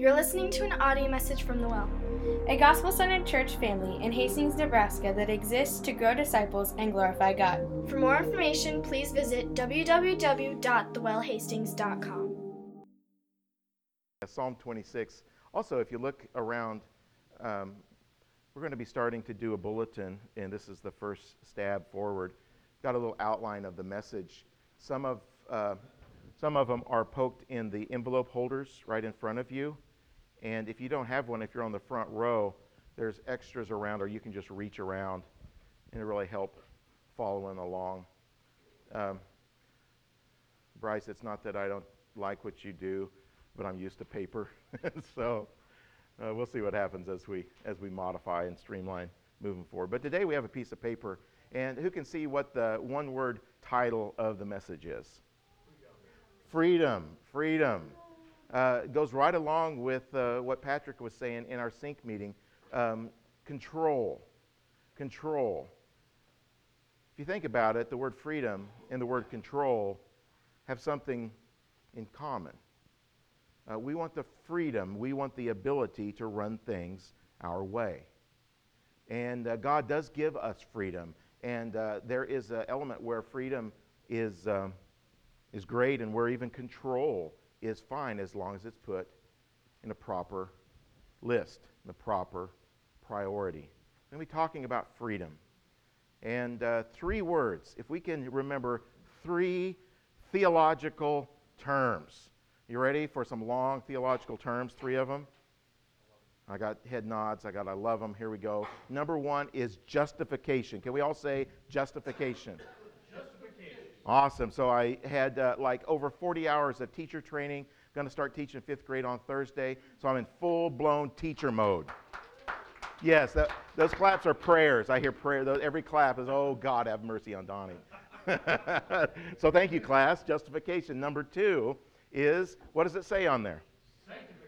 You're listening to an audio message from The Well, a gospel-centered church family in Hastings, Nebraska that exists to grow disciples and glorify God. For more information, please visit www.thewellhastings.com. Psalm 26. Also, if you look around, we're going to be starting to do a bulletin, and this is the first stab forward. Got a little outline of the message. Some of them are poked in the envelope holders right in front of you. And if you don't have one, if you're on the front row, there's extras around, or you can just reach around and really help following along. Bryce, it's not that I don't like what you do, but I'm used to paper. So we'll see what happens as we modify and streamline moving forward. But today we have a piece of paper, and who can see what the one-word title of the message is? Freedom. Goes right along with what Patrick was saying in our SYNC meeting. Control. If you think about it, the word freedom and the word control have something in common. We want the freedom. We want the ability to run things our way. And God does give us freedom. And there is an element where freedom is great, and where even control is fine as long as it's put in a proper list, the proper priority. We're going to be talking about freedom. And three words, if we can remember three theological terms. You ready for some long theological terms, three of them? I got head nods, I love them, here we go. Number one is justification. Can we all say justification? Awesome. So I had over 40 hours of teacher training. I'm going to start teaching fifth grade on Thursday. So I'm in full-blown teacher mode. Yes, those claps are prayers. I hear prayer. Every clap is, oh, God, have mercy on Donnie. So thank you, class. Justification. Number two is, what does it say on there?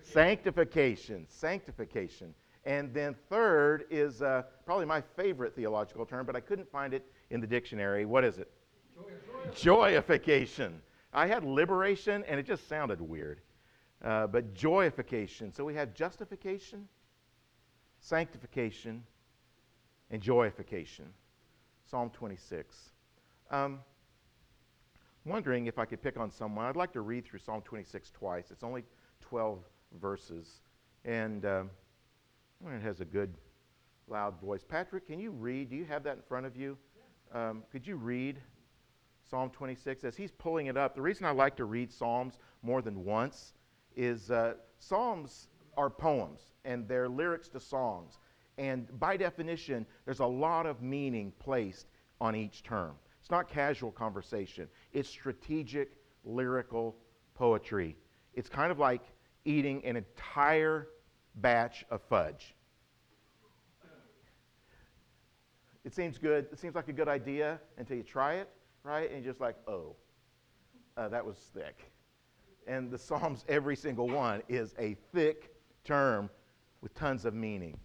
Sanctification. And then third is probably my favorite theological term, but I couldn't find it in the dictionary. What is it? Joyification. I had liberation, and it just sounded weird. But joyification. So we have justification, sanctification, and joyification. Psalm 26. Wondering if I could pick on someone. I'd like to read through Psalm 26 twice. It's only 12 verses. And it has a good, loud voice. Patrick, can you read? Do you have that in front of you? Could you read Psalm 26, as he's pulling it up? The reason I like to read Psalms more than once is Psalms are poems, and they're lyrics to songs. And by definition, there's a lot of meaning placed on each term. It's not casual conversation. It's strategic, lyrical poetry. It's kind of like eating an entire batch of fudge. It seems good. It seems like a good idea until you try it. Right? And you're just like, oh, that was thick. And the Psalms, every single one, is a thick term with tons of meaning.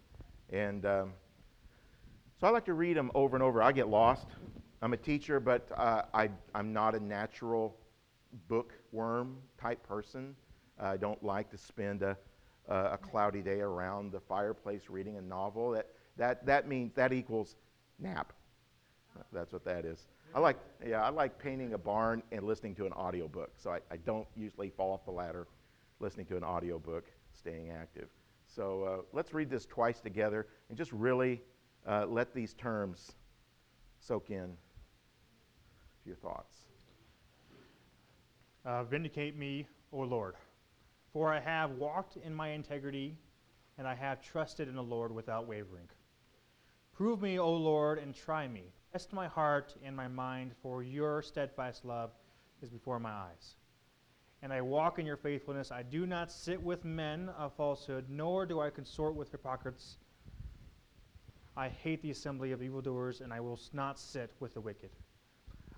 And so I like to read them over and over. I get lost. I'm a teacher, but I'm not a natural bookworm type person. I don't like to spend a cloudy day around the fireplace reading a novel. That means that equals nap. That's what that is. I like painting a barn and listening to an audiobook. So I don't usually fall off the ladder listening to an audiobook, staying active. So let's read this twice together and just really let these terms soak in to your thoughts. Vindicate me, O Lord, for I have walked in my integrity, and I have trusted in the Lord without wavering. Prove me, O Lord, and try me. Test my heart and my mind, for your steadfast love is before my eyes. And I walk in your faithfulness. I do not sit with men of falsehood, nor do I consort with hypocrites. I hate the assembly of evildoers, and I will not sit with the wicked.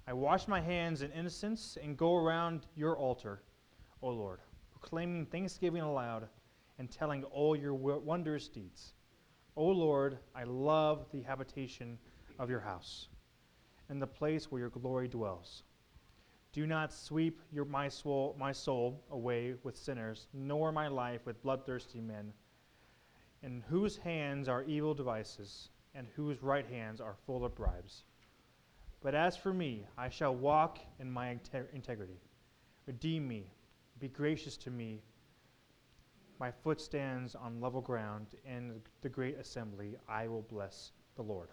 I wash my hands in innocence and go around your altar, O Lord, proclaiming thanksgiving aloud and telling all your wondrous deeds. O Lord, I love the habitation of your house, and the place where your glory dwells. Do not sweep my soul away with sinners, nor my life with bloodthirsty men, in whose hands are evil devices, and whose right hands are full of bribes. But as for me, I shall walk in my integrity. Redeem me, be gracious to me. My foot stands on level ground, and the great assembly, I will bless the Lord.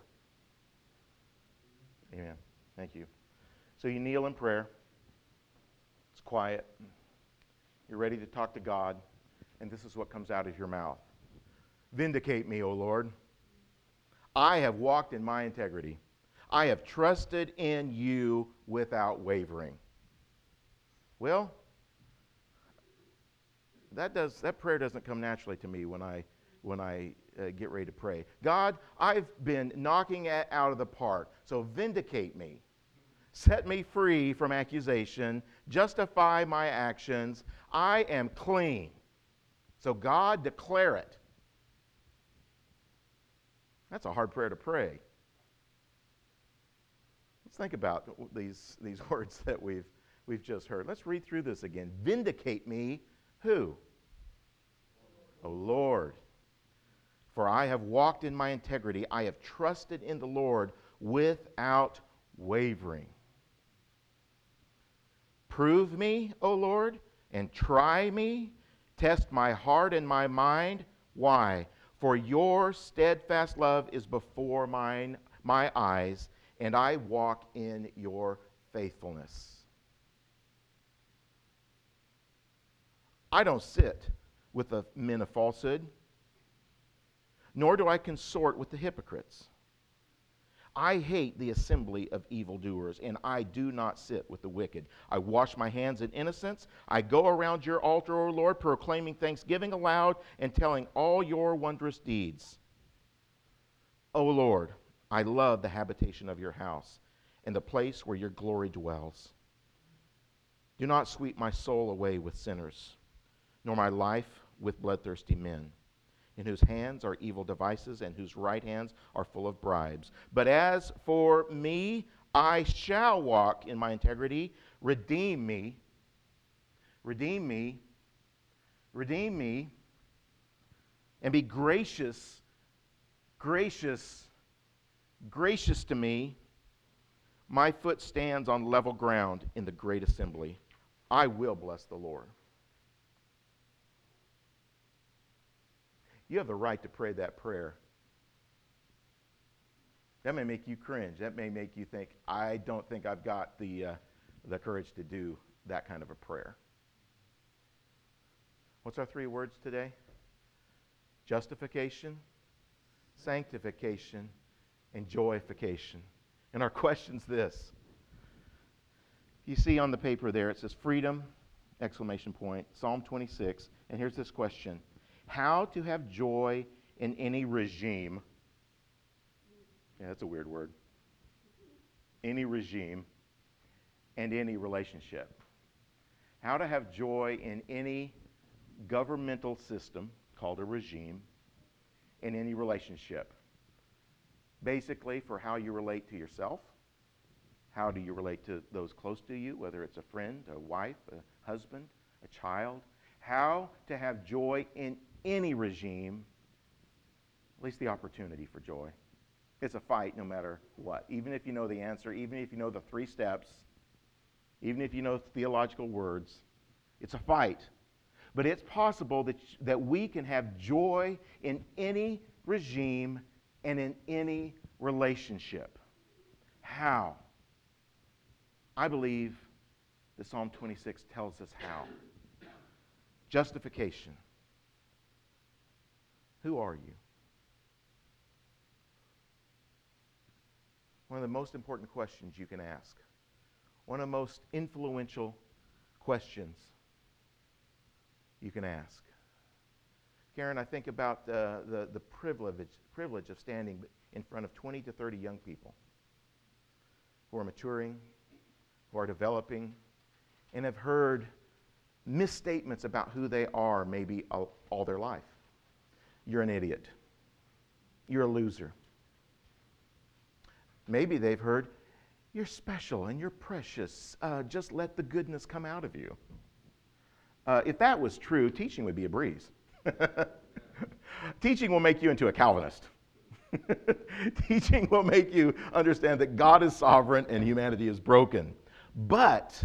Amen. Thank you. So you kneel in prayer. It's quiet. You're ready to talk to God, and this is what comes out of your mouth. Vindicate me, O Lord. I have walked in my integrity. I have trusted in you without wavering. Well, that prayer doesn't come naturally to me when I get ready to pray. God, I've been knocking it out of the park, so vindicate me. Set me free from accusation. Justify my actions. I am clean. So God, declare it. That's a hard prayer to pray. Let's think about these words that we've just heard. Let's read through this again. Vindicate me, who? O Lord. For I have walked in my integrity. I have trusted in the Lord without wavering. Prove me, O Lord, and try me. Test my heart and my mind. Why? For your steadfast love is before my eyes, and I walk in your faithfulness. I don't sit with the men of falsehood, nor do I consort with the hypocrites. I hate the assembly of evildoers, and I do not sit with the wicked. I wash my hands in innocence. I go around your altar, O Lord, proclaiming thanksgiving aloud and telling all your wondrous deeds. O Lord, I love the habitation of your house and the place where your glory dwells. Do not sweep my soul away with sinners, nor my life with bloodthirsty men, in whose hands are evil devices and whose right hands are full of bribes. But as for me, I shall walk in my integrity. Redeem me, redeem me, redeem me, and be gracious, gracious, gracious to me. My foot stands on level ground in the great assembly. I will bless the Lord. You have the right to pray that prayer. That may make you cringe. That may make you think, I don't think I've got the courage to do that kind of a prayer. What's our three words today? Justification, sanctification, and joyification. And our question's this. You see on the paper there, it says freedom, exclamation point, Psalm 26. And here's this question. How to have joy in any regime. Yeah, that's a weird word. Any regime and any relationship. How to have joy in any governmental system, called a regime, and any relationship. Basically, for how you relate to yourself, how do you relate to those close to you, whether it's a friend, a wife, a husband, a child. How to have joy in any regime, at least the opportunity for joy. It's a fight no matter what. Even if you know the answer, even if you know the three steps, even if you know theological words, it's a fight. But it's possible that we can have joy in any regime and in any relationship. How? I believe that Psalm 26 tells us how. Justification. Who are you? One of the most important questions you can ask. One of the most influential questions you can ask. Karen, I think about the privilege of standing in front of 20 to 30 young people who are maturing, who are developing, and have heard misstatements about who they are maybe all their life. You're an idiot. You're a loser. Maybe they've heard, You're special and you're precious. Just let the goodness come out of you. If that was true, teaching would be a breeze. Teaching will make you into a Calvinist. Teaching will make you understand that God is sovereign and humanity is broken. But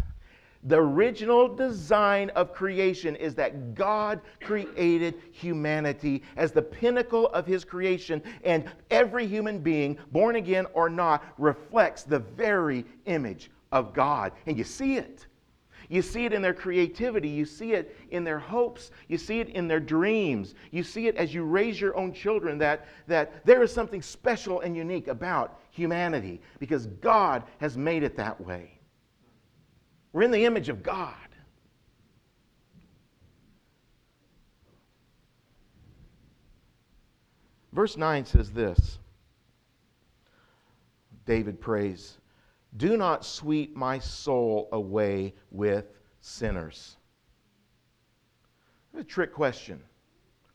the original design of creation is that God created humanity as the pinnacle of his creation, and every human being, born again or not, reflects the very image of God. And you see it. You see it in their creativity. You see it in their hopes. You see it in their dreams. You see it as you raise your own children, that there is something special and unique about humanity because God has made it that way. We're in the image of God. Verse 9 says this. David prays, "Do not sweep my soul away with sinners." That's a trick question.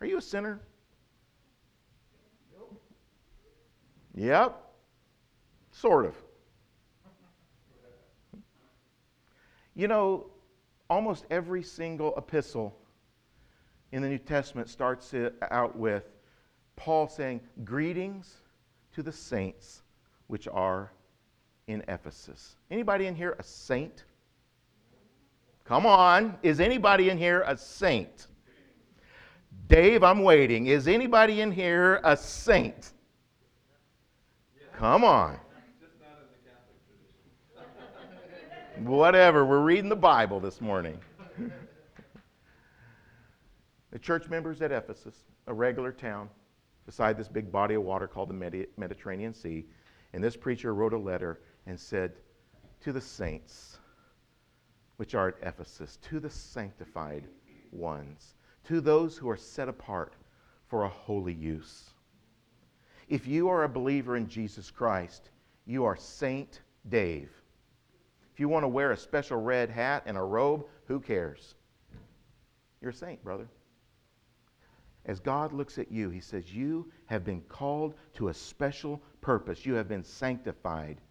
Are you a sinner? Nope. Yep. Sort of. You know, almost every single epistle in the New Testament starts it out with Paul saying, "Greetings to the saints which are in Ephesus." Anybody in here a saint? Come on. Is anybody in here a saint? Dave, I'm waiting. Is anybody in here a saint? Come on. Whatever, we're reading the Bible this morning. The church members at Ephesus, a regular town beside this big body of water called the Mediterranean Sea, and this preacher wrote a letter and said, "To the saints which are at Ephesus, to the sanctified ones, to those who are set apart for a holy use." If you are a believer in Jesus Christ, you are Saint Dave. If you want to wear a special red hat and a robe, who cares? You're a saint, brother. As God looks at you, he says, you have been called to a special purpose. You have been sanctified.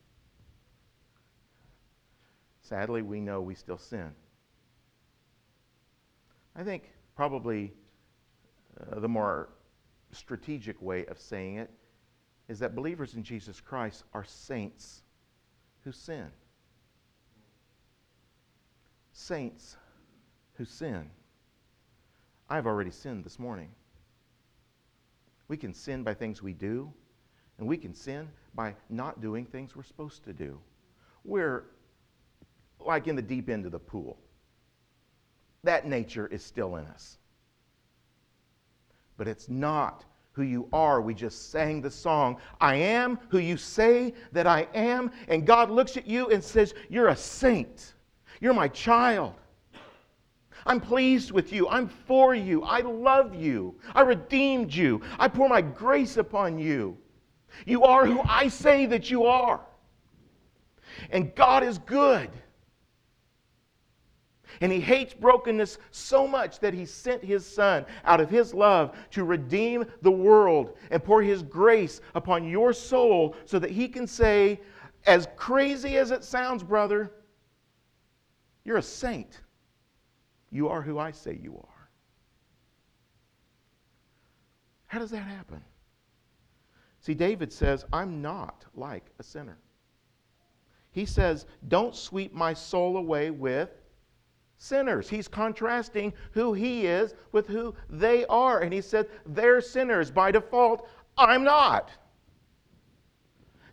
Sadly, we know we still sin. I think probably the more strategic way of saying it is that believers in Jesus Christ are saints who sin. Saints who sin. I've already sinned this morning. We can sin by things we do, and we can sin by not doing things we're supposed to do. We're like in the deep end of the pool. That nature is still in us. But it's not who you are. We just sang the song, "I am who you say that I am," and God looks at you and says, "You're a saint. You're my child. I'm pleased with you. I'm for you. I love you. I redeemed you. I pour my grace upon you. You are who I say that you are." And God is good. And he hates brokenness so much that he sent his Son out of his love to redeem the world and pour his grace upon your soul so that he can say, as crazy as it sounds, brother, you're a saint. You are who I say you are. How does that happen? See, David says, I'm not like a sinner. He says, don't sweep my soul away with sinners. He's contrasting who he is with who they are. And he said, they're sinners. By default, I'm not.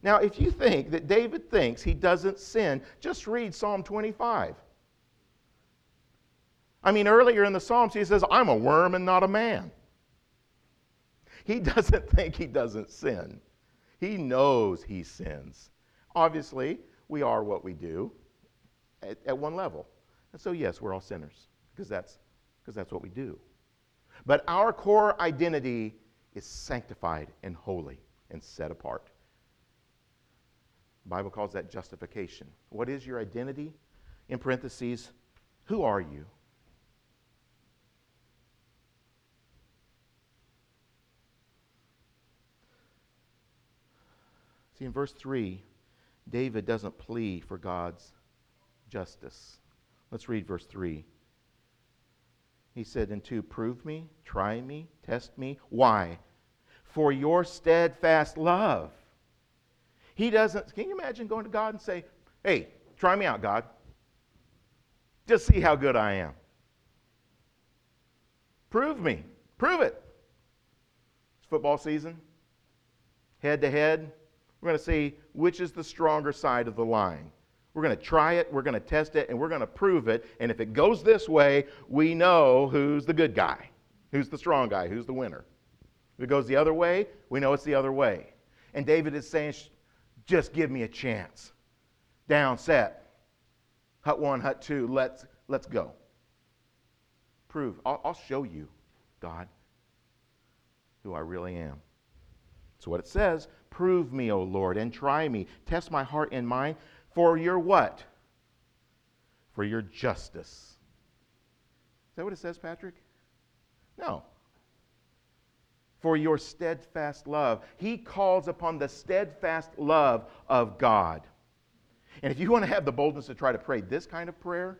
Now, if you think that David thinks he doesn't sin, just read Psalm 25. I mean, earlier in the Psalms, he says, I'm a worm and not a man. He doesn't think he doesn't sin. He knows he sins. Obviously, we are what we do at one level. And so, yes, we're all sinners because that's what we do. But our core identity is sanctified and holy and set apart. The Bible calls that justification. What is your identity? In parentheses, who are you? See, in verse 3, David doesn't plead for God's justice. Let's read verse 3. He said in 2, prove me, try me, test me. Why? For your steadfast love. He doesn't, can you imagine going to God and say, hey, try me out, God. Just see how good I am. Prove me. Prove it. It's football season. Head to head. We're going to see which is the stronger side of the line. We're going to try it, we're going to test it, and we're going to prove it. And if it goes this way, we know who's the good guy, who's the strong guy, who's the winner. If it goes the other way, we know it's the other way. And David is saying, just give me a chance. Down, set. Hut one, hut two, let's go. Prove. I'll show you, God, who I really am. So what it says, prove me, O Lord, and try me. Test my heart and mind for your what? For your justice. Is that what it says, Patrick? No. For your steadfast love. He calls upon the steadfast love of God. And if you want to have the boldness to try to pray this kind of prayer,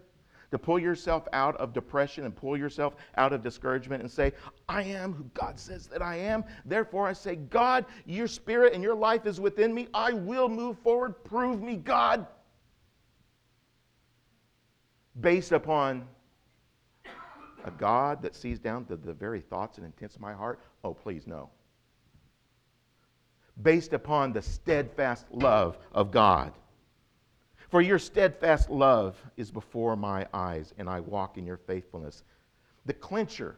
to pull yourself out of depression and pull yourself out of discouragement and say, I am who God says that I am. Therefore, I say, God, your spirit and your life is within me. I will move forward. Prove me, God. Based upon a God that sees down to the very thoughts and intents of my heart. Oh, please, no. Based upon the steadfast love of God. For your steadfast love is before my eyes, and I walk in your faithfulness. The clincher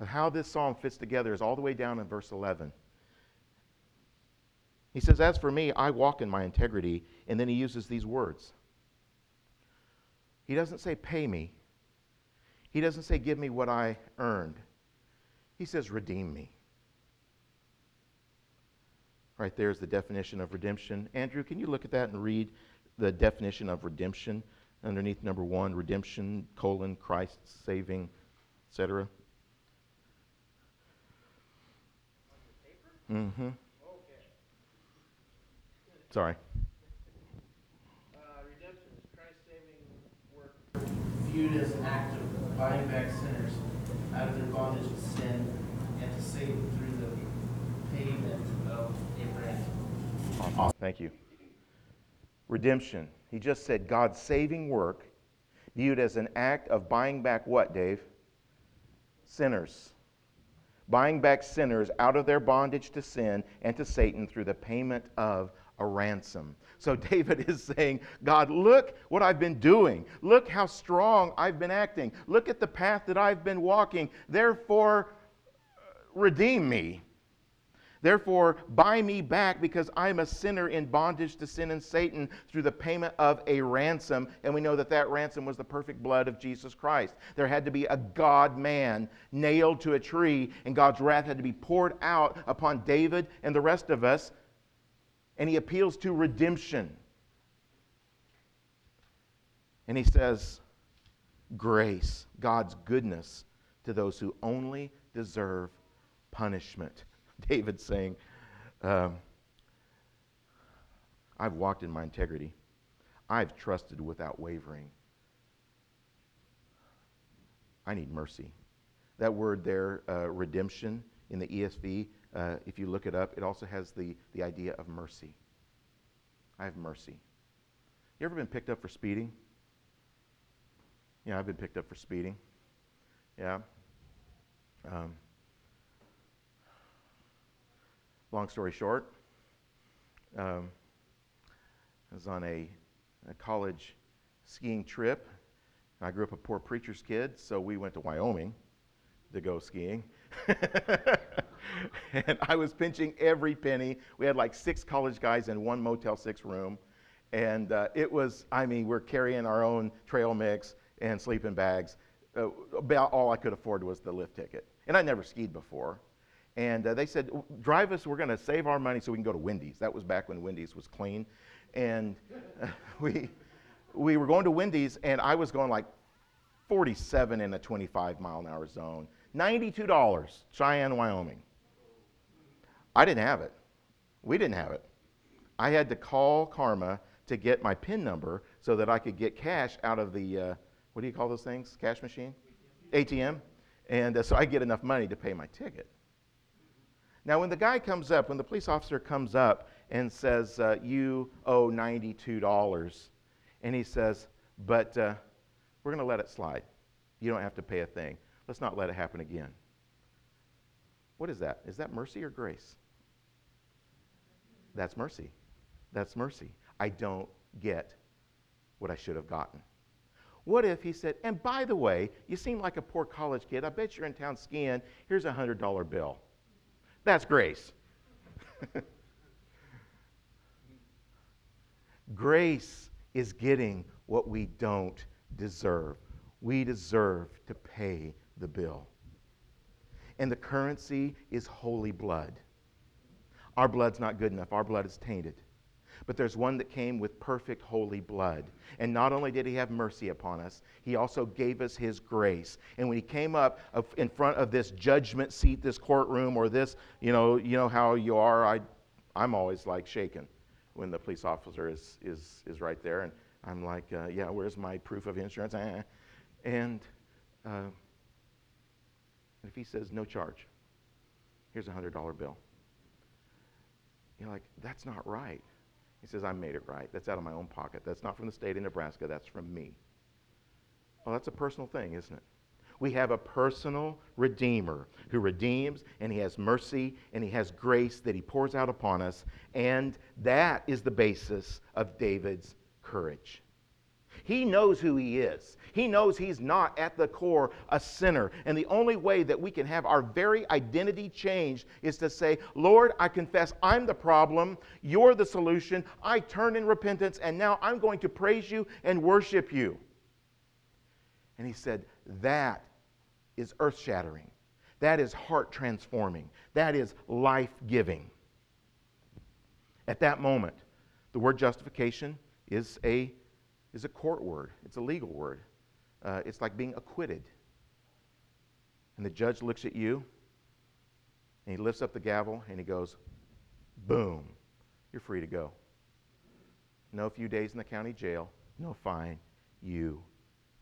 of how this psalm fits together is all the way down in verse 11. He says, as for me, I walk in my integrity, and then he uses these words. He doesn't say, pay me. He doesn't say, give me what I earned. He says, redeem me. Right there is the definition of redemption. Andrew, can you look at that and read the definition of redemption underneath number 1, redemption, Christ saving, etc.? Mm-hmm. Okay. Sorry. Redemption is Christ's saving work viewed as an act of buying back sinners out of their bondage to sin and to save them through the payment of awesome. Thank you. Redemption. He just said God's saving work viewed as an act of buying back what, Dave? Sinners. Buying back sinners out of their bondage to sin and to Satan through the payment of a ransom. So David is saying, God, look what I've been doing. Look how strong I've been acting. Look at the path that I've been walking. Therefore, redeem me. Therefore, buy me back because I'm a sinner in bondage to sin and Satan through the payment of a ransom. And we know that that ransom was the perfect blood of Jesus Christ. There had to be a God-man nailed to a tree, and God's wrath had to be poured out upon David and the rest of us. And he appeals to redemption. And he says, grace, God's goodness to those who only deserve punishment. David's saying, I've walked in my integrity. I've trusted without wavering. I need mercy. That word there, redemption, in the ESV, if you look it up, it also has the idea of mercy. I have mercy. You ever been picked up for speeding? Yeah, I've been picked up for speeding. Yeah. Long story short, I was on a college skiing trip. I grew up a poor preacher's kid, so we went to Wyoming to go skiing. And I was pinching every penny. We had like 6 college guys in one Motel 6 room. And it was, I mean, we're carrying our own trail mix and sleeping bags. About all I could afford was the lift ticket. And I never skied before. And they said, drive us, we're going to save our money so we can go to Wendy's. That was back when Wendy's was clean. And we were going to Wendy's, and I was going like 47 in a 25-mile-an-hour zone. $92, Cheyenne, Wyoming. I didn't have it. We didn't have it. I had to call Karma to get my PIN number so that I could get cash out of the, what do you call those things? Cash machine? ATM. And so I get enough money to pay my ticket. Now, when the guy comes up, when the police officer comes up and says, you owe $92, and he says, but we're going to let it slide. You don't have to pay a thing. Let's not let it happen again. What is that? Is that mercy or grace? That's mercy. That's mercy. I don't get what I should have gotten. What if he said, and by the way, you seem like a poor college kid. I bet you're in town skiing. Here's a $100 bill. That's grace. Grace is getting what we don't deserve. We deserve to pay the bill. And the currency is holy blood. Our blood's not good enough. Our blood is tainted. But there's one that came with perfect holy blood. And not only did he have mercy upon us, he also gave us his grace. And when he came up in front of this judgment seat, this courtroom, or this, you know how you are, I'm always like shaken when the police officer is right there. And I'm like, yeah, where's my proof of insurance? And if he says, no charge, here's a $100 bill. You're like, that's not right. He says, I made it right. That's out of my own pocket. That's not from the state of Nebraska. That's from me. Well, that's a personal thing, isn't it? We have a personal Redeemer who redeems, and he has mercy, and he has grace that he pours out upon us, and that is the basis of David's courage. He knows who he is. He knows he's not at the core a sinner. And the only way that we can have our very identity changed is to say, Lord, I confess I'm the problem. You're the solution. I turn in repentance, and now I'm going to praise you and worship you. And he said, that is earth-shattering. That is heart-transforming. That is life-giving. At that moment, the word justification is a court word. It's a legal word. It's like being acquitted. And the judge looks at you, and he lifts up the gavel, and he goes, boom, you're free to go. No few days in the county jail, no fine, you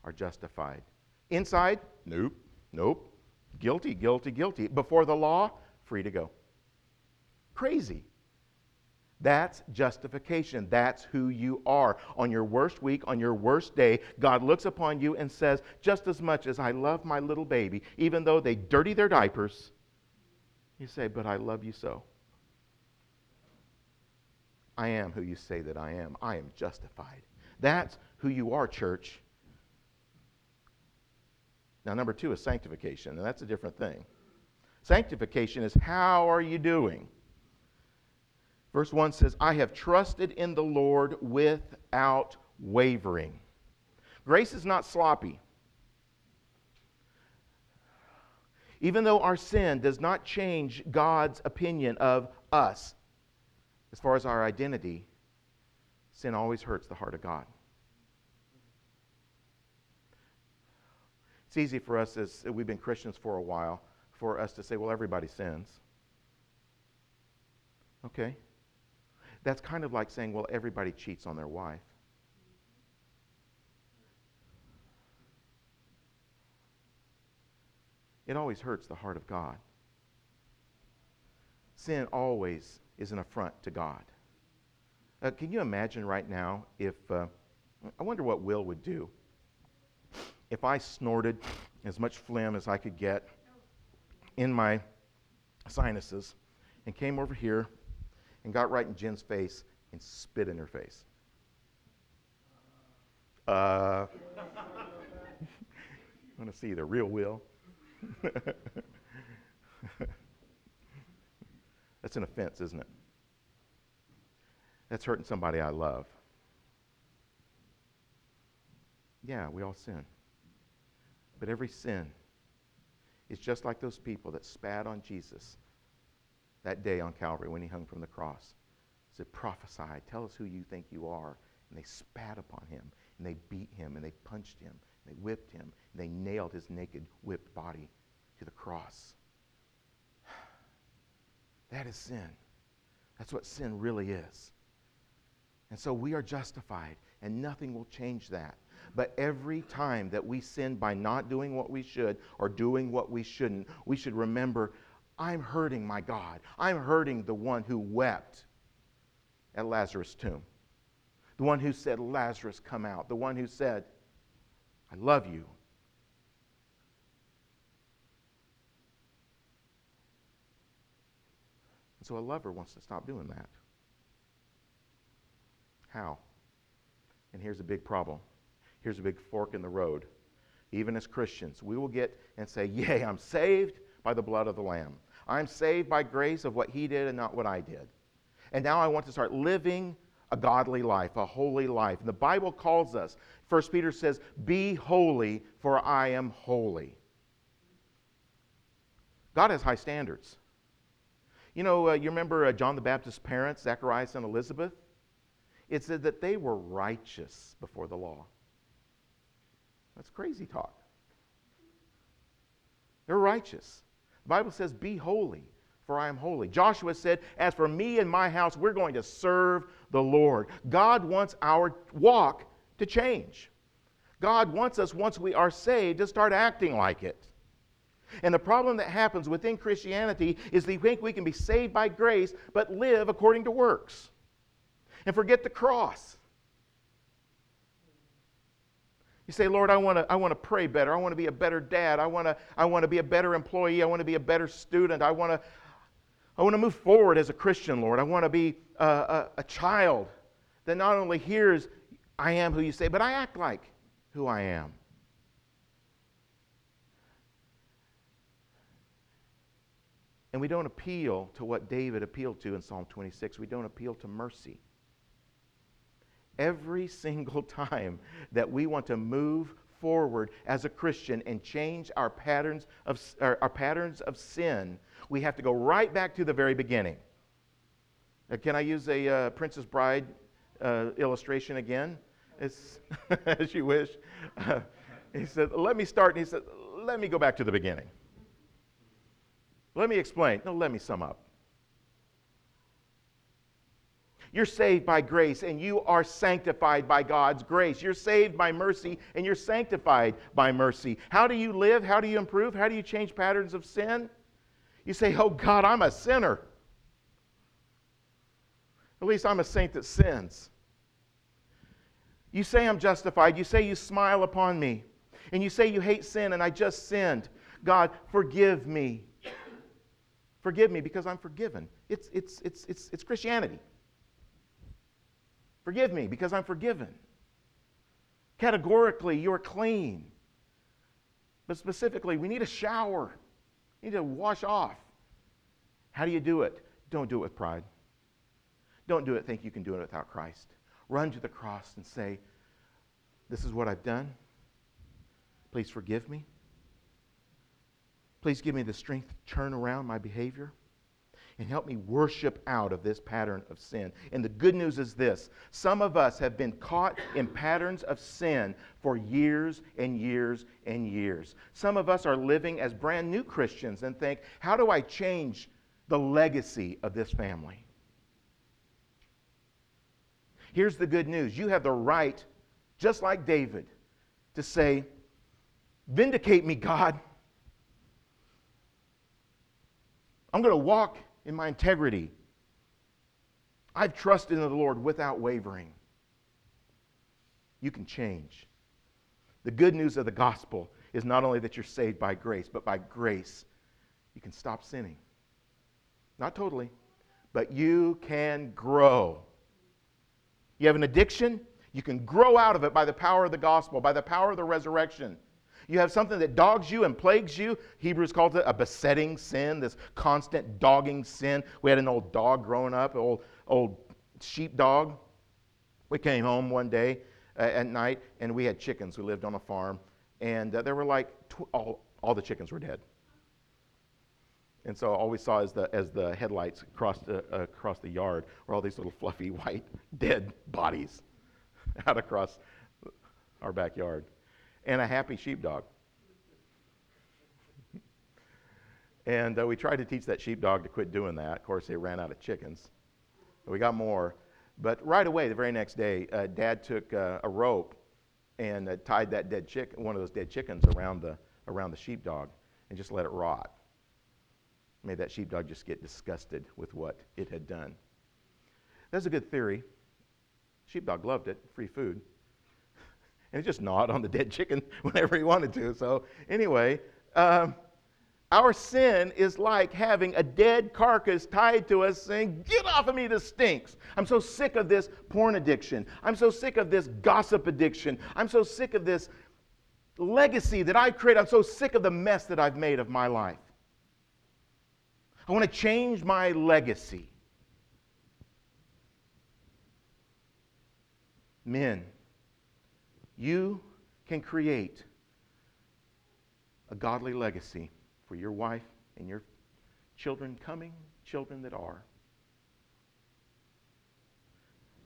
are justified. Inside, nope, guilty. Before the law, free to go. Crazy. That's justification. That's who you are. On your worst week, on your worst day, God looks upon you and says, just as much as I love my little baby, even though they dirty their diapers, you say, but I love you so. I am who you say that I am. I am justified. That's who you are, church. Now, number 2 is sanctification, and that's a different thing. Sanctification is how are you doing? Verse 1 says, I have trusted in the Lord without wavering. Grace is not sloppy. Even though our sin does not change God's opinion of us, as far as our identity, sin always hurts the heart of God. It's easy for us, as we've been Christians for a while, for us to say, well, everybody sins. Okay. That's kind of like saying, well, everybody cheats on their wife. It always hurts the heart of God. Sin always is an affront to God. Can you imagine right now if, I wonder what Will would do if I snorted as much phlegm as I could get in my sinuses and came over here and got right in Jen's face and spit in her face. I want to see the real Will. That's an offense, isn't it? That's hurting somebody I love. Yeah, we all sin. But every sin is just like those people that spat on Jesus that day on Calvary when he hung from the cross. He said, prophesy, tell us who you think you are. And they spat upon him, and they beat him, and they punched him, and they whipped him, and they nailed his naked, whipped body to the cross. That is sin. That's what sin really is. And so we are justified, and nothing will change that. But every time that we sin by not doing what we should or doing what we shouldn't, we should remember, I'm hurting my God. I'm hurting the one who wept at Lazarus' tomb. The one who said, Lazarus, come out. The one who said, I love you. And so a lover wants to stop doing that. How? And here's a big problem. Here's a big fork in the road. Even as Christians, we will get and say, yay, I'm saved by the blood of the Lamb. I'm saved by grace of what he did and not what I did. And now I want to start living a godly life, a holy life. And the Bible calls us. 1 Peter says, be holy, for I am holy. God has high standards. You know, you remember John the Baptist's parents, Zacharias and Elizabeth? It said that they were righteous before the law. That's crazy talk. They're righteous. The Bible says, be holy, for I am holy. Joshua said, as for me and my house, we're going to serve the Lord. God wants our walk to change. God wants us, once we are saved, to start acting like it. And the problem that happens within Christianity is they think we can be saved by grace, but live according to works. And forget the cross. You say, Lord, I want to pray better. I want to be a better dad. I want to be a better employee. I want to be a better student. I want to move forward as a Christian, Lord. I want to be a child that not only hears, I am who you say, but I act like who I am. And we don't appeal to what David appealed to in Psalm 26. We don't appeal to mercy. Every single time that we want to move forward as a Christian and change our patterns of sin, we have to go right back to the very beginning. Now, can I use a Princess Bride illustration again? It's as you wish. He said, let me start. And he said, let me go back to the beginning. Let me explain. No, let me sum up. You're saved by grace, and you are sanctified by God's grace. You're saved by mercy, and you're sanctified by mercy. How do you live? How do you improve? How do you change patterns of sin? You say, oh God, I'm a sinner. At least I'm a saint that sins. You say I'm justified. You say you smile upon me. And you say you hate sin, and I just sinned. God, forgive me. Forgive me because I'm forgiven. It's Christianity. Forgive me because I'm forgiven. Categorically, you're clean. But specifically, we need a shower. We need to wash off. How do you do it? Don't do it with pride. Don't do it think you can do it without Christ. Run to the cross and say, this is what I've done. Please forgive me. Please give me the strength to turn around my behavior. And help me worship out of this pattern of sin. And the good news is this. Some of us have been caught in patterns of sin for years and years and years. Some of us are living as brand new Christians and think, how do I change the legacy of this family? Here's the good news. You have the right, just like David, to say, vindicate me, God. I'm going to walk in my integrity. I've trusted in the Lord without wavering. You can change. The good news of the gospel is not only that you're saved by grace, but by grace you can stop sinning. Not totally, but you can grow. You have an addiction, you can grow out of it by the power of the gospel, by the power of the resurrection. You have something that dogs you and plagues you. Hebrews calls it a besetting sin, this constant dogging sin. We had an old dog growing up, an old sheep dog. We came home one day at night, and we had chickens who lived on a farm. And there were like, all the chickens were dead. And so all we saw as the headlights across the yard were all these little fluffy white dead bodies out across our backyard. And a happy sheepdog. And we tried to teach that sheepdog to quit doing that. Of course, they ran out of chickens. We got more. But right away, the very next day, Dad took a rope and tied that dead chick, one of those dead chickens, around the sheepdog, and just let it rot. Made that sheepdog just get disgusted with what it had done. That's a good theory. Sheepdog loved it, free food. And it just gnawed on the dead chicken whenever he wanted to. So anyway, our sin is like having a dead carcass tied to us saying, get off of me, this stinks. I'm so sick of this porn addiction. I'm so sick of this gossip addiction. I'm so sick of this legacy that I've created. I'm so sick of the mess that I've made of my life. I want to change my legacy. Men, you can create a godly legacy for your wife and your children coming, children that are.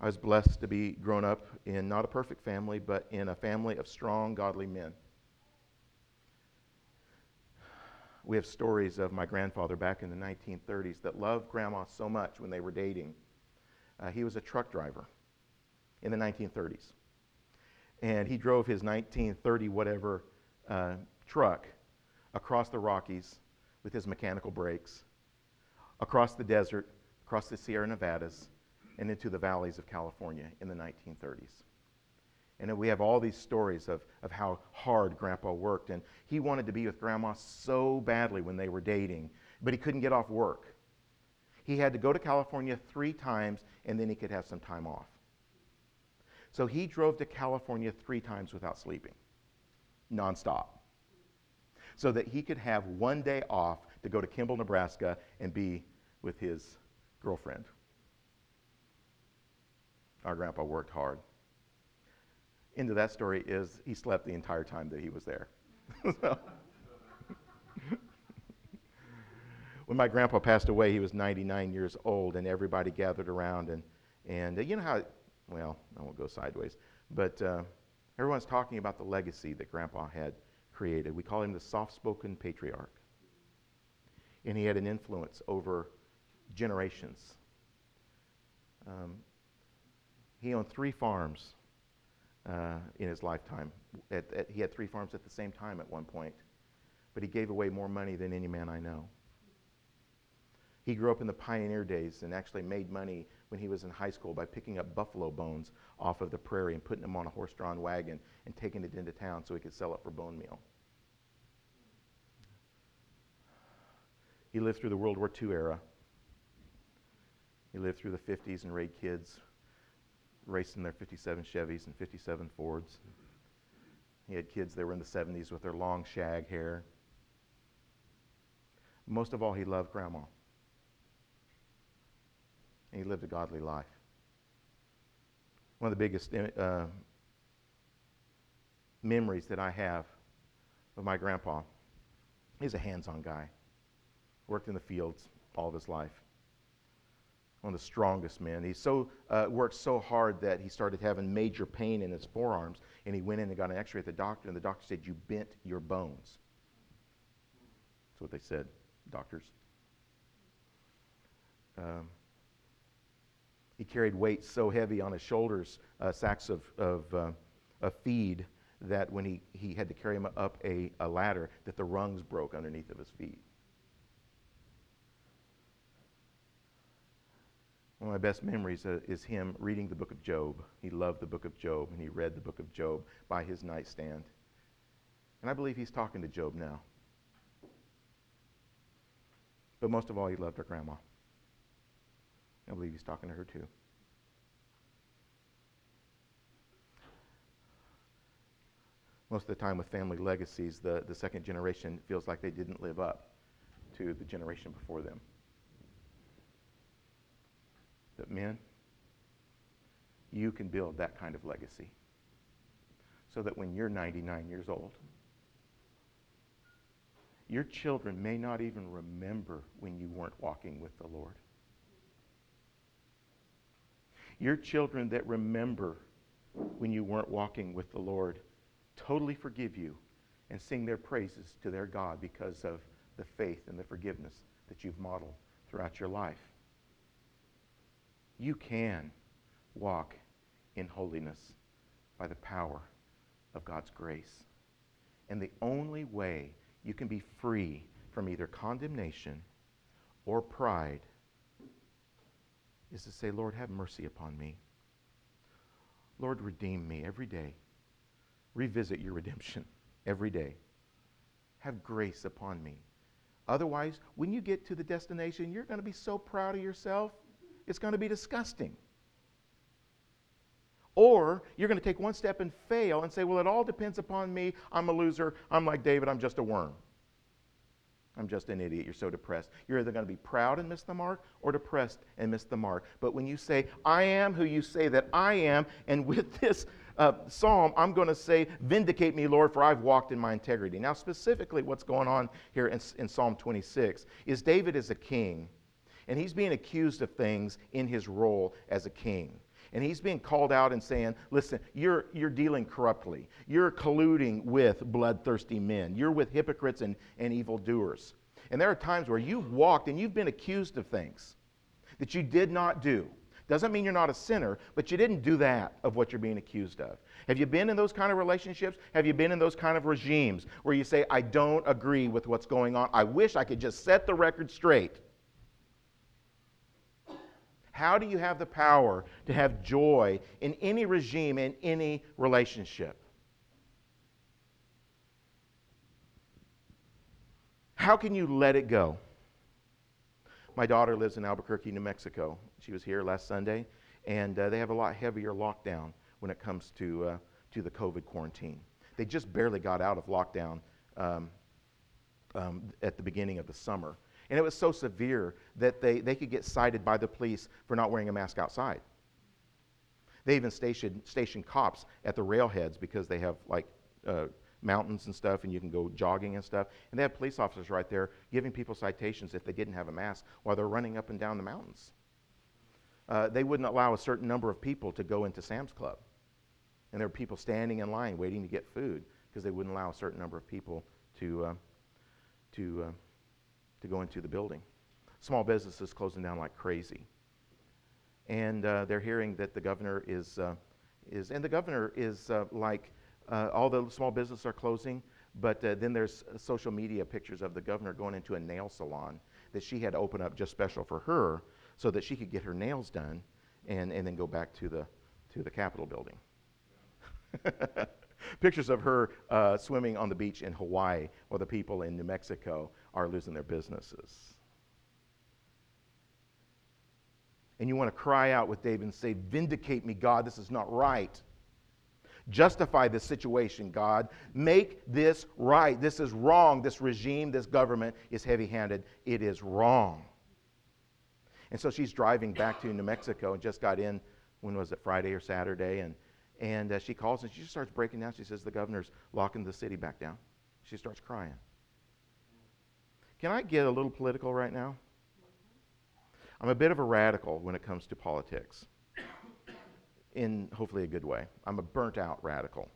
I was blessed to be grown up in not a perfect family, but in a family of strong, godly men. We have stories of my grandfather back in the 1930s that loved Grandma so much when they were dating. He was a truck driver in the 1930s. And he drove his 1930-whatever truck across the Rockies with his mechanical brakes, across the desert, across the Sierra Nevadas, and into the valleys of California in the 1930s. And we have all these stories of how hard Grandpa worked. And he wanted to be with Grandma so badly when they were dating, but he couldn't get off work. He had to go to California 3 times, and then he could have some time off. So he drove to California 3 times without sleeping, nonstop, so that he could have 1 day off to go to Kimball, Nebraska, and be with his girlfriend. Our grandpa worked hard. End of that story is he slept the entire time that he was there. When my grandpa passed away, he was 99 years old, and everybody gathered around, and you know how, well, I won't go sideways, but everyone's talking about the legacy that Grandpa had created. We call him the soft-spoken patriarch, and he had an influence over generations. He owned 3 farms in his lifetime. He had 3 farms at the same time at one point, but he gave away more money than any man I know. He grew up in the pioneer days and actually made money when he was in high school by picking up buffalo bones off of the prairie and putting them on a horse-drawn wagon and taking it into town so he could sell it for bone meal. He lived through the World War II era. He lived through the 50s and raised kids, racing their 57 Chevys and 57 Fords. He had kids that were in the 70s with their long shag hair. Most of all, he loved Grandma. And he lived a godly life. One of the biggest memories that I have of my grandpa, he's a hands-on guy. Worked in the fields all of his life. One of the strongest men. He worked so hard that he started having major pain in his forearms, and he went in and got an x-ray at the doctor, and the doctor said, you bent your bones. That's what they said, doctors. He carried weights so heavy on his shoulders, sacks of feed, that when he had to carry him up a ladder, that the rungs broke underneath of his feet. One of my best memories is him reading the book of Job. He loved the book of Job, and he read the book of Job by his nightstand. And I believe he's talking to Job now. But most of all, he loved her grandma. I believe he's talking to her too. Most of the time with family legacies, the second generation feels like they didn't live up to the generation before them. But men, you can build that kind of legacy so that when you're 99 years old, your children may not even remember when you weren't walking with the Lord. Your children that remember when you weren't walking with the Lord totally forgive you and sing their praises to their God because of the faith and the forgiveness that you've modeled throughout your life. You can walk in holiness by the power of God's grace. And the only way you can be free from either condemnation or pride is to say, Lord, have mercy upon me. Lord, redeem me every day. Revisit your redemption every day. Have grace upon me. Otherwise, when you get to the destination, you're going to be so proud of yourself, it's going to be disgusting. Or you're going to take one step and fail and say, well, it all depends upon me. I'm a loser. I'm like David. I'm just a worm. I'm just an idiot. You're so depressed. You're either going to be proud and miss the mark or depressed and miss the mark. But when you say, I am who you say that I am, and with this psalm, I'm going to say, vindicate me, Lord, for I've walked in my integrity. Now, specifically what's going on here in Psalm 26 is David is a king, and he's being accused of things in his role as a king. And he's being called out and saying, listen, you're dealing corruptly. You're colluding with bloodthirsty men. You're with hypocrites and evildoers. And there are times where you've walked and you've been accused of things that you did not do. Doesn't mean you're not a sinner, but you didn't do that of what you're being accused of. Have you been in those kind of relationships? Have you been in those kind of regimes where you say, I don't agree with what's going on. I wish I could just set the record straight. How do you have the power to have joy in any regime, in any relationship? How can you let it go? My daughter lives in Albuquerque, New Mexico. She was here last Sunday, and they have a lot heavier lockdown when it comes to the COVID quarantine. They just barely got out of lockdown at the beginning of the summer. And it was so severe that they could get cited by the police for not wearing a mask outside. They even stationed cops at the railheads because they have like mountains and stuff, and you can go jogging and stuff. And they have police officers right there giving people citations if they didn't have a mask while they're running up and down the mountains. They wouldn't allow a certain number of people to go into Sam's Club. And there were people standing in line waiting to get food because they wouldn't allow a certain number of people to go into the building. Small businesses closing down like crazy. And they're hearing that the governor is all the small businesses are closing, but then there's social media pictures of the governor going into a nail salon that she had opened up just special for her so that she could get her nails done and then go back to the Capitol building. Pictures of her swimming on the beach in Hawaii while the people in New Mexico are losing their businesses. And you want to cry out with David and say, vindicate me, God, this is not right. Justify this situation, God. Make this right. This is wrong. This regime, this government is heavy-handed. It is wrong. And so she's driving back to New Mexico and just got in, when was it, Friday or Saturday, and she calls and she just starts breaking down. She says, the governor's locking the city back down. She starts crying. Can I get a little political right now? I'm a bit of a radical when it comes to politics, in hopefully a good way. I'm a burnt out radical.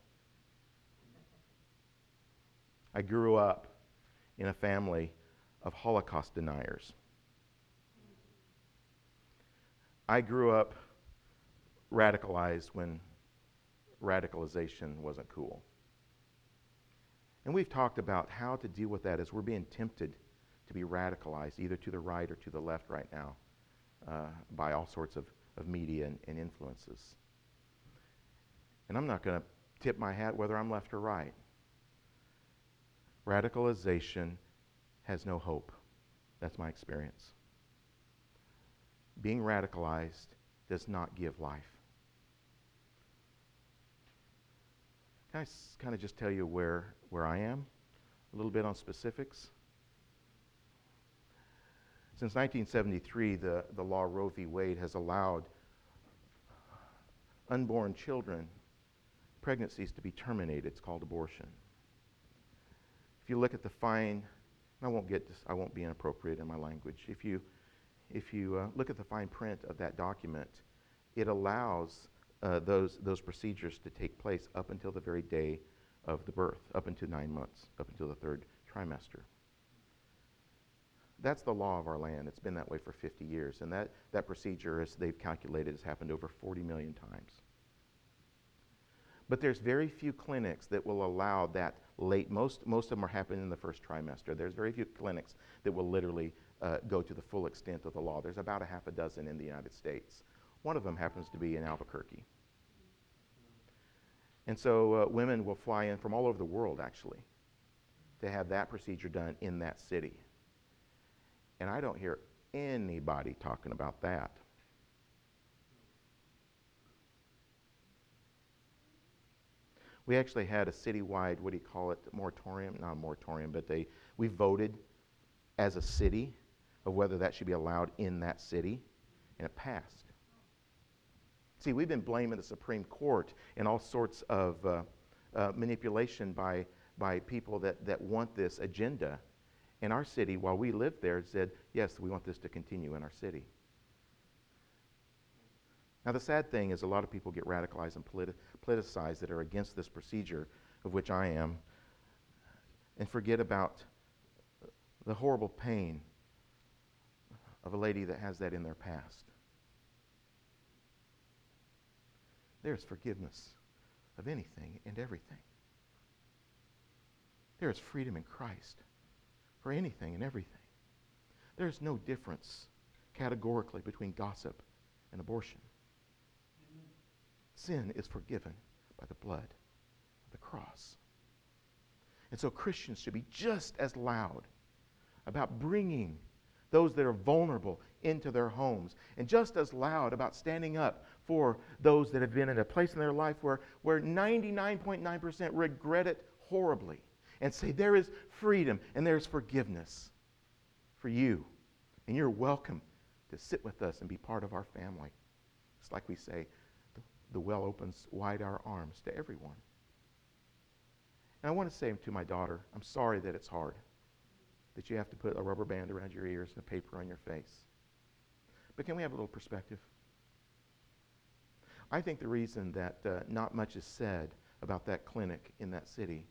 I grew up in a family of Holocaust deniers. I grew up radicalized when radicalization wasn't cool. And we've talked about how to deal with that as we're being tempted to be radicalized, either to the right or to the left right now, by all sorts of media and influences. And I'm not going to tip my hat whether I'm left or right. Radicalization has no hope. That's my experience. Being radicalized does not give life. Can I kind of just tell you where I am? A little bit on specifics. Since 1973, the law Roe v. Wade has allowed unborn children, pregnancies to be terminated. It's called abortion. If you look at the fine, and I won't be inappropriate in my language. If you look at the fine print of that document, it allows those procedures to take place up until the very day of the birth, up until 9 months, up until the third trimester. That's the law of our land. It's been that way for 50 years. And that procedure, as they've calculated, has happened over 40 million times. But there's very few clinics that will allow that late. Most of them are happening in the first trimester. There's very few clinics that will literally go to the full extent of the law. There's about a half a dozen in the United States. One of them happens to be in Albuquerque. And so women will fly in from all over the world, actually, to have that procedure done in that city. And I don't hear anybody talking about that. We actually had a citywide, what do you call it, moratorium? Not a moratorium, but we voted as a city of whether that should be allowed in that city, and it passed. See, we've been blaming the Supreme Court and all sorts of manipulation by people that want this agenda. In our city, while we lived there, said, yes, we want this to continue in our city. Now, the sad thing is a lot of people get radicalized and politicized that are against this procedure, of which I am, and forget about the horrible pain of a lady that has that in their past. There's forgiveness of anything and everything. There is freedom in Christ for anything and everything. There is no difference categorically between gossip and abortion. Sin is forgiven by the blood of the cross. And so Christians should be just as loud about bringing those that are vulnerable into their homes, and just as loud about standing up for those that have been in a place in their life where 99.9% regret it horribly, and say there is freedom and there is forgiveness for you, and you're welcome to sit with us and be part of our family. It's like we say, the well opens wide our arms to everyone. And I want to say to my daughter, I'm sorry that it's hard, that you have to put a rubber band around your ears and a paper on your face. But can we have a little perspective? I think the reason that not much is said about that clinic in that city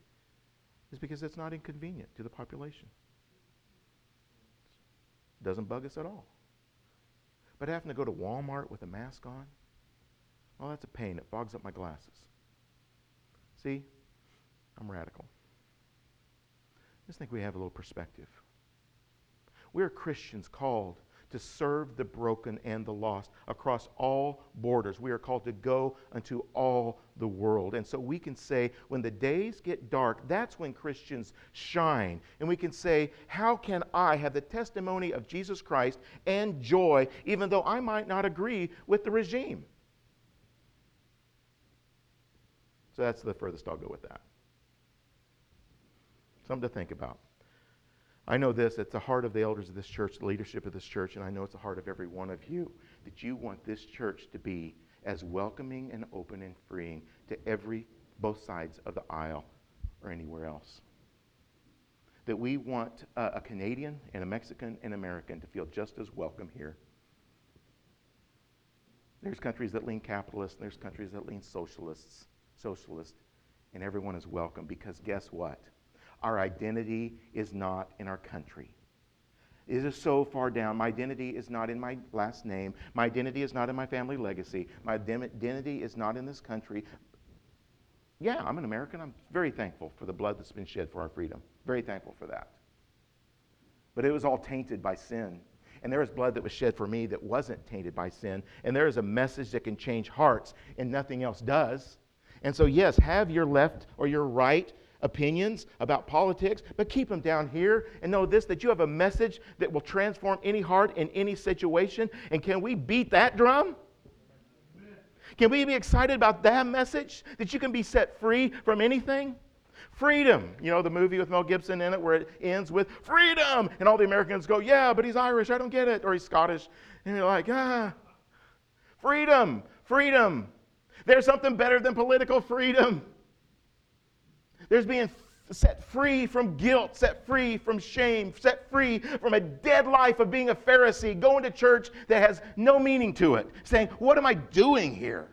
is because it's not inconvenient to the population. It doesn't bug us at all. But having to go to Walmart with a mask on, well, that's a pain. It bogs up my glasses. See, I'm radical. I just think we have a little perspective. We're Christians called to serve the broken and the lost across all borders. We are called to go unto all the world. And so we can say, when the days get dark, that's when Christians shine. And we can say, how can I have the testimony of Jesus Christ and joy, even though I might not agree with the regime? So that's the furthest I'll go with that. Something to think about. I know this, it's the heart of the elders of this church, the leadership of this church, and I know it's the heart of every one of you, that you want this church to be as welcoming and open and freeing to both sides of the aisle or anywhere else. That we want a Canadian and a Mexican and American to feel just as welcome here. There's countries that lean capitalist, and there's countries that lean socialist, and everyone is welcome, because guess what? Our identity is not in our country. It is so far down. My identity is not in my last name. My identity is not in my family legacy. My identity is not in this country. Yeah, I'm an American. I'm very thankful for the blood that's been shed for our freedom. Very thankful for that. But it was all tainted by sin. And there was blood that was shed for me that wasn't tainted by sin. And there is a message that can change hearts, and nothing else does. And so, yes, have your left or your right opinions about politics, but keep them down here, and know this, that you have a message that will transform any heart in any situation. And can we beat that drum? Can we be excited about that message, that you can be set free from anything? Freedom. You know the movie with Mel Gibson in it where it ends with freedom, and all the Americans go, yeah, but he's Irish, I don't get it, or he's Scottish, and you're like, freedom, freedom. There's something better than political freedom. There's being set free from guilt, set free from shame, set free from a dead life of being a Pharisee, going to church that has no meaning to it, saying, what am I doing here?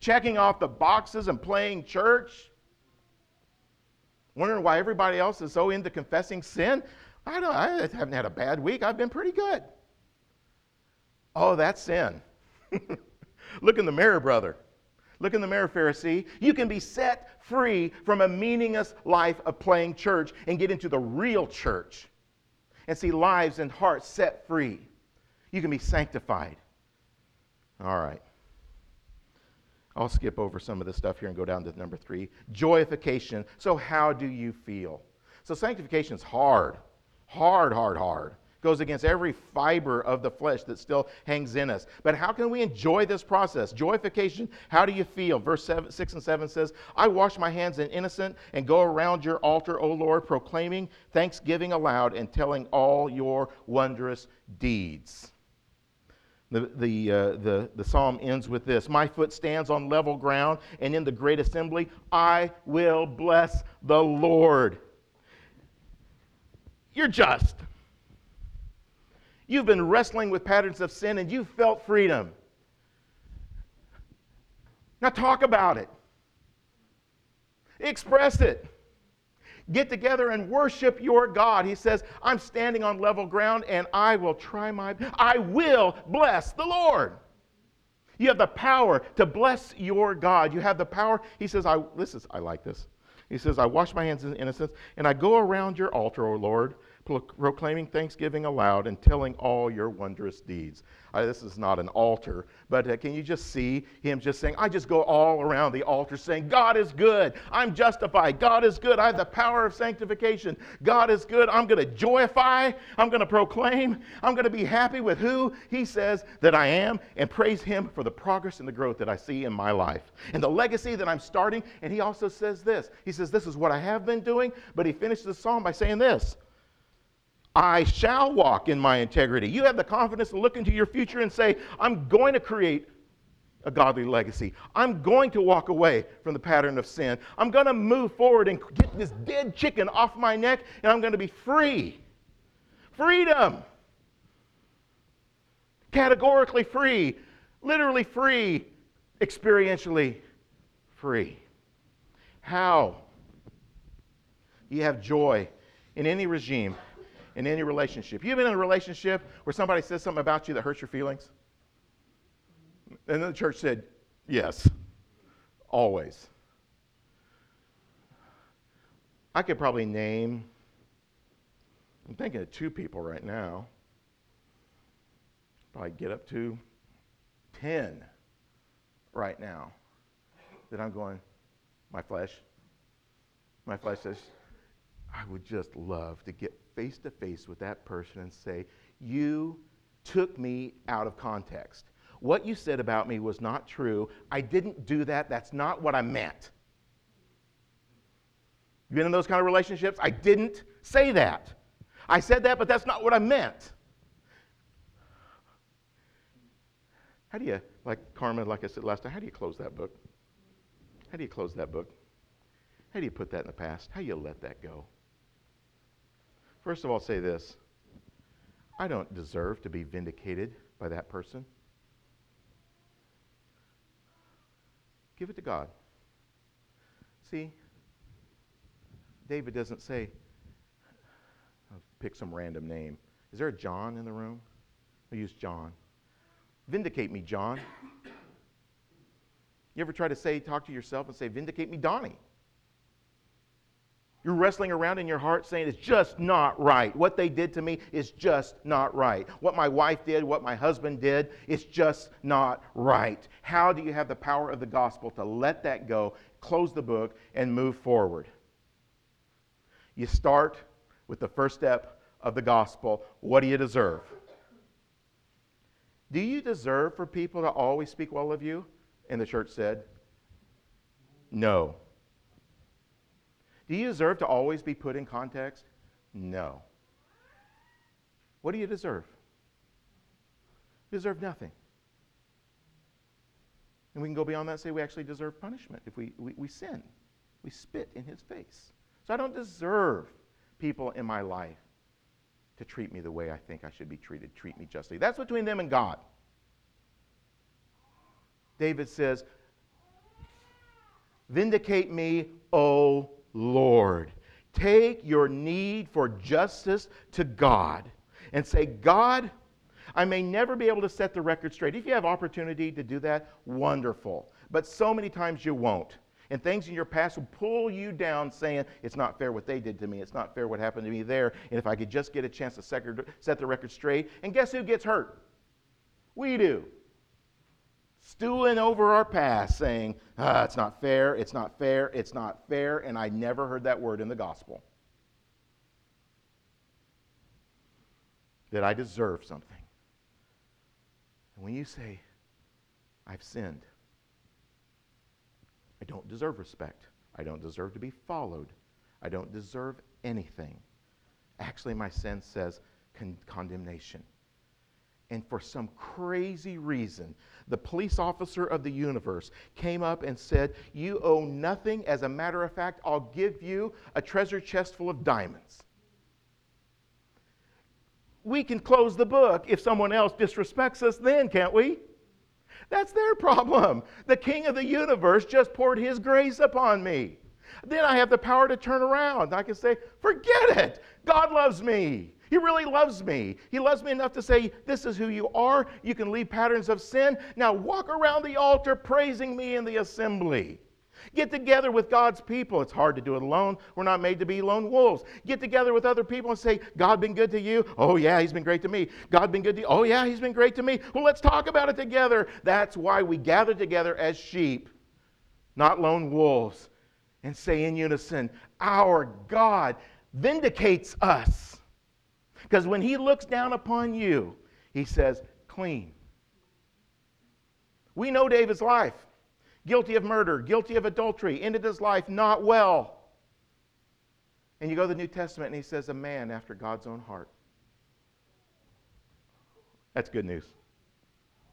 Checking off the boxes and playing church? Wondering why everybody else is so into confessing sin? I haven't had a bad week. I've been pretty good. Oh, that's sin. Look in the mirror, brother. Look in the mirror, Pharisee. You can be set free from a meaningless life of playing church and get into the real church and see lives and hearts set free. You can be sanctified. All right. I'll skip over some of this stuff here and go down to number 3, joyification. So how do you feel? So sanctification is hard. Goes against every fiber of the flesh that still hangs in us. But how can we enjoy this process? Joyification, how do you feel? Verse 6 and 7 says, I wash my hands in innocent and go around your altar, O Lord, proclaiming thanksgiving aloud and telling all your wondrous deeds. The psalm ends with this, my foot stands on level ground, and in the great assembly I will bless the Lord. You're just. You've been wrestling with patterns of sin and you've felt freedom. Now talk about it. Express it. Get together and worship your God. He says, I'm standing on level ground and I will bless the Lord. You have the power to bless your God. You have the power. He says, I like this. He says, I wash my hands in innocence and I go around your altar, O Lord, proclaiming thanksgiving aloud and telling all your wondrous deeds. This is not an altar, but can you just see him just saying, I just go all around the altar saying, God is good. I'm justified. God is good. I have the power of sanctification. God is good. I'm going to joyify. I'm going to proclaim. I'm going to be happy with who he says that I am and praise him for the progress and the growth that I see in my life and the legacy that I'm starting. And he also says this. He says, this is what I have been doing, but he finishes the psalm by saying this. I shall walk in my integrity. You have the confidence to look into your future and say, I'm going to create a godly legacy. I'm going to walk away from the pattern of sin. I'm going to move forward and get this dead chicken off my neck, and I'm going to be free. Freedom. Categorically free. Literally free. Experientially free. How? You have joy in any regime. In any relationship. You've been in a relationship where somebody says something about you that hurts your feelings? And then the church said, yes, always. I could probably name, I'm thinking of 2 people right now, probably get up to 10 right now that I'm going, my flesh says, I would just love to get face to face with that person and say, you took me out of context. What you said about me was not true. I didn't do that. That's not what I meant. You been in those kind of relationships? I didn't say that. I said that, but that's not what I meant. How do you, like Karma, like I said last time, how do you close that book? How do you close that book? How do you put that in the past? How do you let that go? First of all, say this. I don't deserve to be vindicated by that person. Give it to God. See, David doesn't say, I'll pick some random name. Is there a John in the room? We'll use John. Vindicate me, John. You ever try to talk to yourself and say, vindicate me, Donnie? You're wrestling around in your heart saying, it's just not right. What they did to me is just not right. What my wife did, what my husband did, it's just not right. How do you have the power of the gospel to let that go, close the book, and move forward? You start with the first step of the gospel. What do you deserve? Do you deserve for people to always speak well of you? And the church said, no. Do you deserve to always be put in context? No. What do you deserve? You deserve nothing. And we can go beyond that and say we actually deserve punishment if we sin. We spit in his face. So I don't deserve people in my life to treat me the way I think I should be treated. Treat me justly. That's between them and God. David says, vindicate me, O Lord, Take your need for justice to God and say, God, I may never be able to set the record straight. If you have opportunity to do that, wonderful. But so many times you won't. And things in your past will pull you down saying, it's not fair what they did to me. It's not fair what happened to me there. And if I could just get a chance to set the record straight. And guess who gets hurt? We do. Stewing over our past saying, it's not fair, it's not fair, it's not fair. And I never heard that word in the gospel. That I deserve something. And when you say, I've sinned. I don't deserve respect. I don't deserve to be followed. I don't deserve anything. Actually, my sin says condemnation. And for some crazy reason, the police officer of the universe came up and said, you owe nothing. As a matter of fact, I'll give you a treasure chest full of diamonds. We can close the book if someone else disrespects us then, can't we? That's their problem. The King of the universe just poured his grace upon me. Then I have the power to turn around. I can say, forget it. God loves me. He really loves me. He loves me enough to say, this is who you are. You can leave patterns of sin. Now walk around the altar praising me in the assembly. Get together with God's people. It's hard to do it alone. We're not made to be lone wolves. Get together with other people and say, God been good to you? Oh yeah, he's been great to me. God been good to you? Oh yeah, he's been great to me. Well, let's talk about it together. That's why we gather together as sheep, not lone wolves, and say in unison, our God vindicates us. Because when he looks down upon you, he says, clean. We know David's life. Guilty of murder, guilty of adultery, ended his life not well. And you go to the New Testament and he says, a man after God's own heart. That's good news.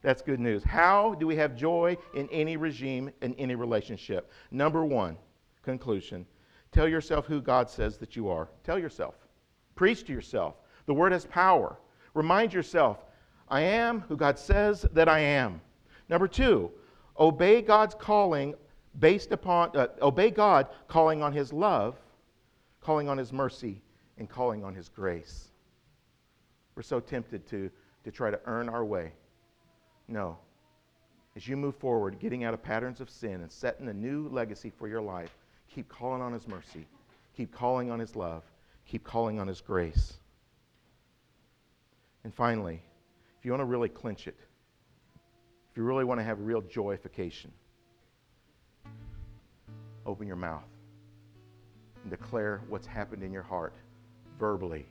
That's good news. How do we have joy in any regime, in any relationship? Number one, conclusion. Tell yourself who God says that you are. Tell yourself. Preach to yourself. The word has power. Remind yourself, I am who God says that I am. Number two, obey God's calling based upon, obey God calling on his love, calling on his mercy, and calling on his grace. We're so tempted to try to earn our way. No. As you move forward, getting out of patterns of sin and setting a new legacy for your life, keep calling on his mercy, keep calling on his love, keep calling on his grace. And finally, if you want to really clinch it, if you really want to have real joyification, open your mouth and declare what's happened in your heart verbally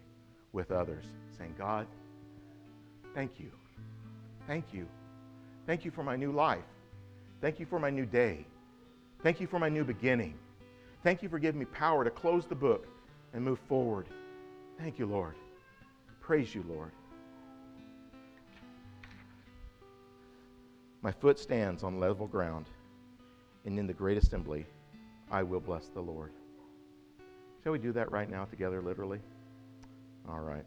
with others, saying, God, thank you. Thank you. Thank you for my new life. Thank you for my new day. Thank you for my new beginning. Thank you for giving me power to close the book and move forward. Thank you, Lord. Praise you, Lord. My foot stands on level ground, and in the great assembly, I will bless the Lord. Shall we do that right now together, literally? All right.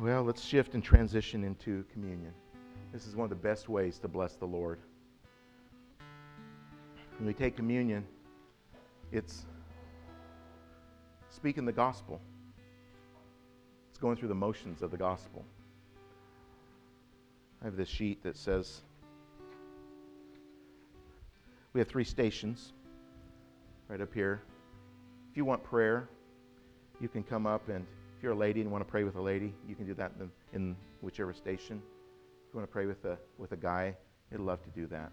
Well, let's shift and transition into communion. This is one of the best ways to bless the Lord. When we take communion, it's speaking the gospel. It's going through the motions of the gospel. I have this sheet that says we have three stations right up here. If you want prayer, you can come up, and if you're a lady and want to pray with a lady, you can do that in whichever station. If you want to pray with a guy, he'd love to do that.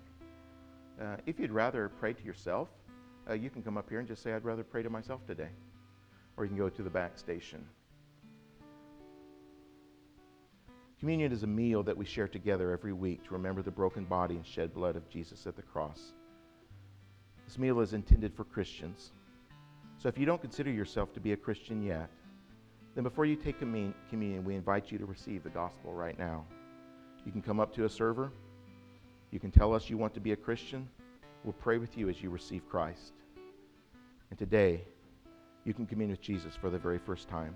If you'd rather pray to yourself, you can come up here and just say, I'd rather pray to myself today. Or you can go to the back station. Communion is a meal that we share together every week to remember the broken body and shed blood of Jesus at the cross. This meal is intended for Christians. So if you don't consider yourself to be a Christian yet, then before you take communion, we invite you to receive the gospel right now. You can come up to a server. You can tell us you want to be a Christian. We'll pray with you as you receive Christ. And today, you can commune with Jesus for the very first time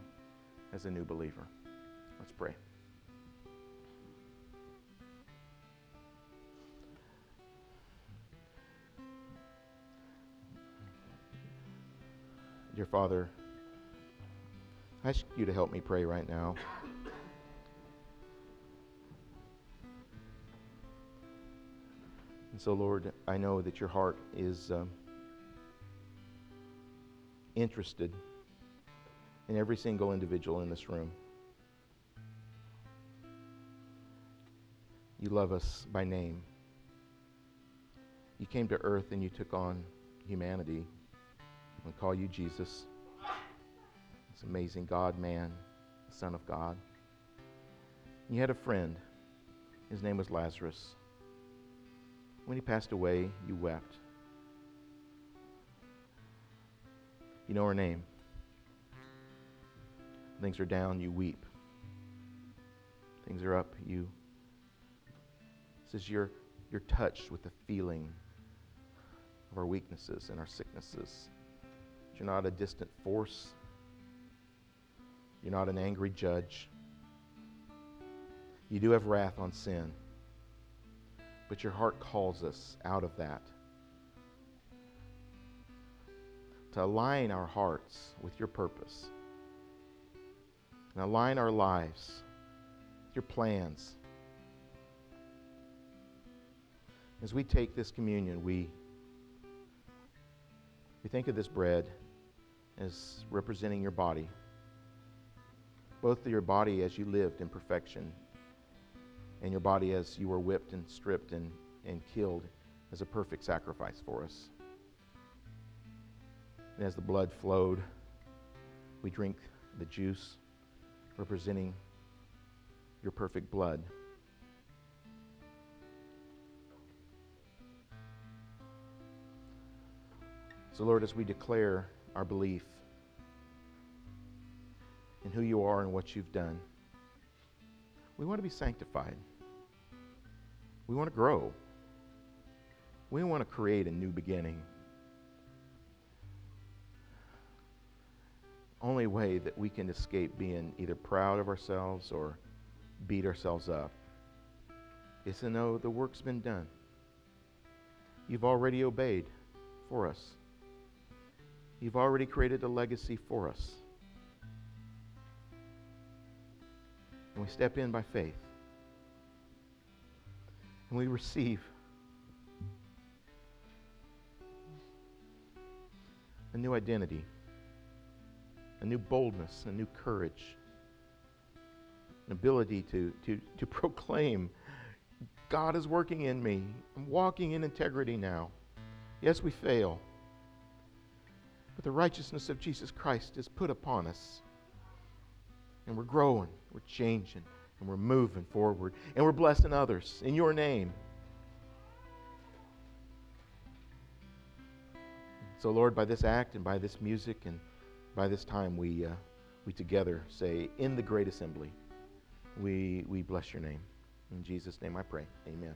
as a new believer. Let's pray. Dear Father, I ask you to help me pray right now. And so, Lord, I know that your heart is interested in every single individual in this room. You love us by name. You came to earth and you took on humanity. We call you Jesus. This amazing God, man, the Son of God. You had a friend. His name was Lazarus. When he passed away, you wept. You know her name. Things are down, you weep. Things are up, you. This is you're touched with the feeling of our weaknesses and our sicknesses. You're not a distant force. You're not an angry judge. You do have wrath on sin. But your heart calls us out of that. To align our hearts with your purpose. And align our lives with your plans. As we take this communion, we think of this bread as representing your body. Both your body as you lived in perfection, and your body as you were whipped and stripped and killed as a perfect sacrifice for us. And as the blood flowed, we drink the juice representing your perfect blood. So, Lord, as we declare our belief in who you are and what you've done, we want to be sanctified. We want to grow. We want to create a new beginning. Only way that we can escape being either proud of ourselves or beat ourselves up is to know the work's been done. You've already obeyed for us. You've already created a legacy for us. And we step in by faith. And we receive a new identity, a new boldness, a new courage, an ability to proclaim, God is working in me. I'm walking in integrity now. Yes, we fail. But the righteousness of Jesus Christ is put upon us. And we're growing, we're changing, and we're moving forward. And we're blessing others in your name. So, Lord, by this act and by this music and by this time, we together say, in the great assembly, we bless your name. In Jesus' name I pray. Amen.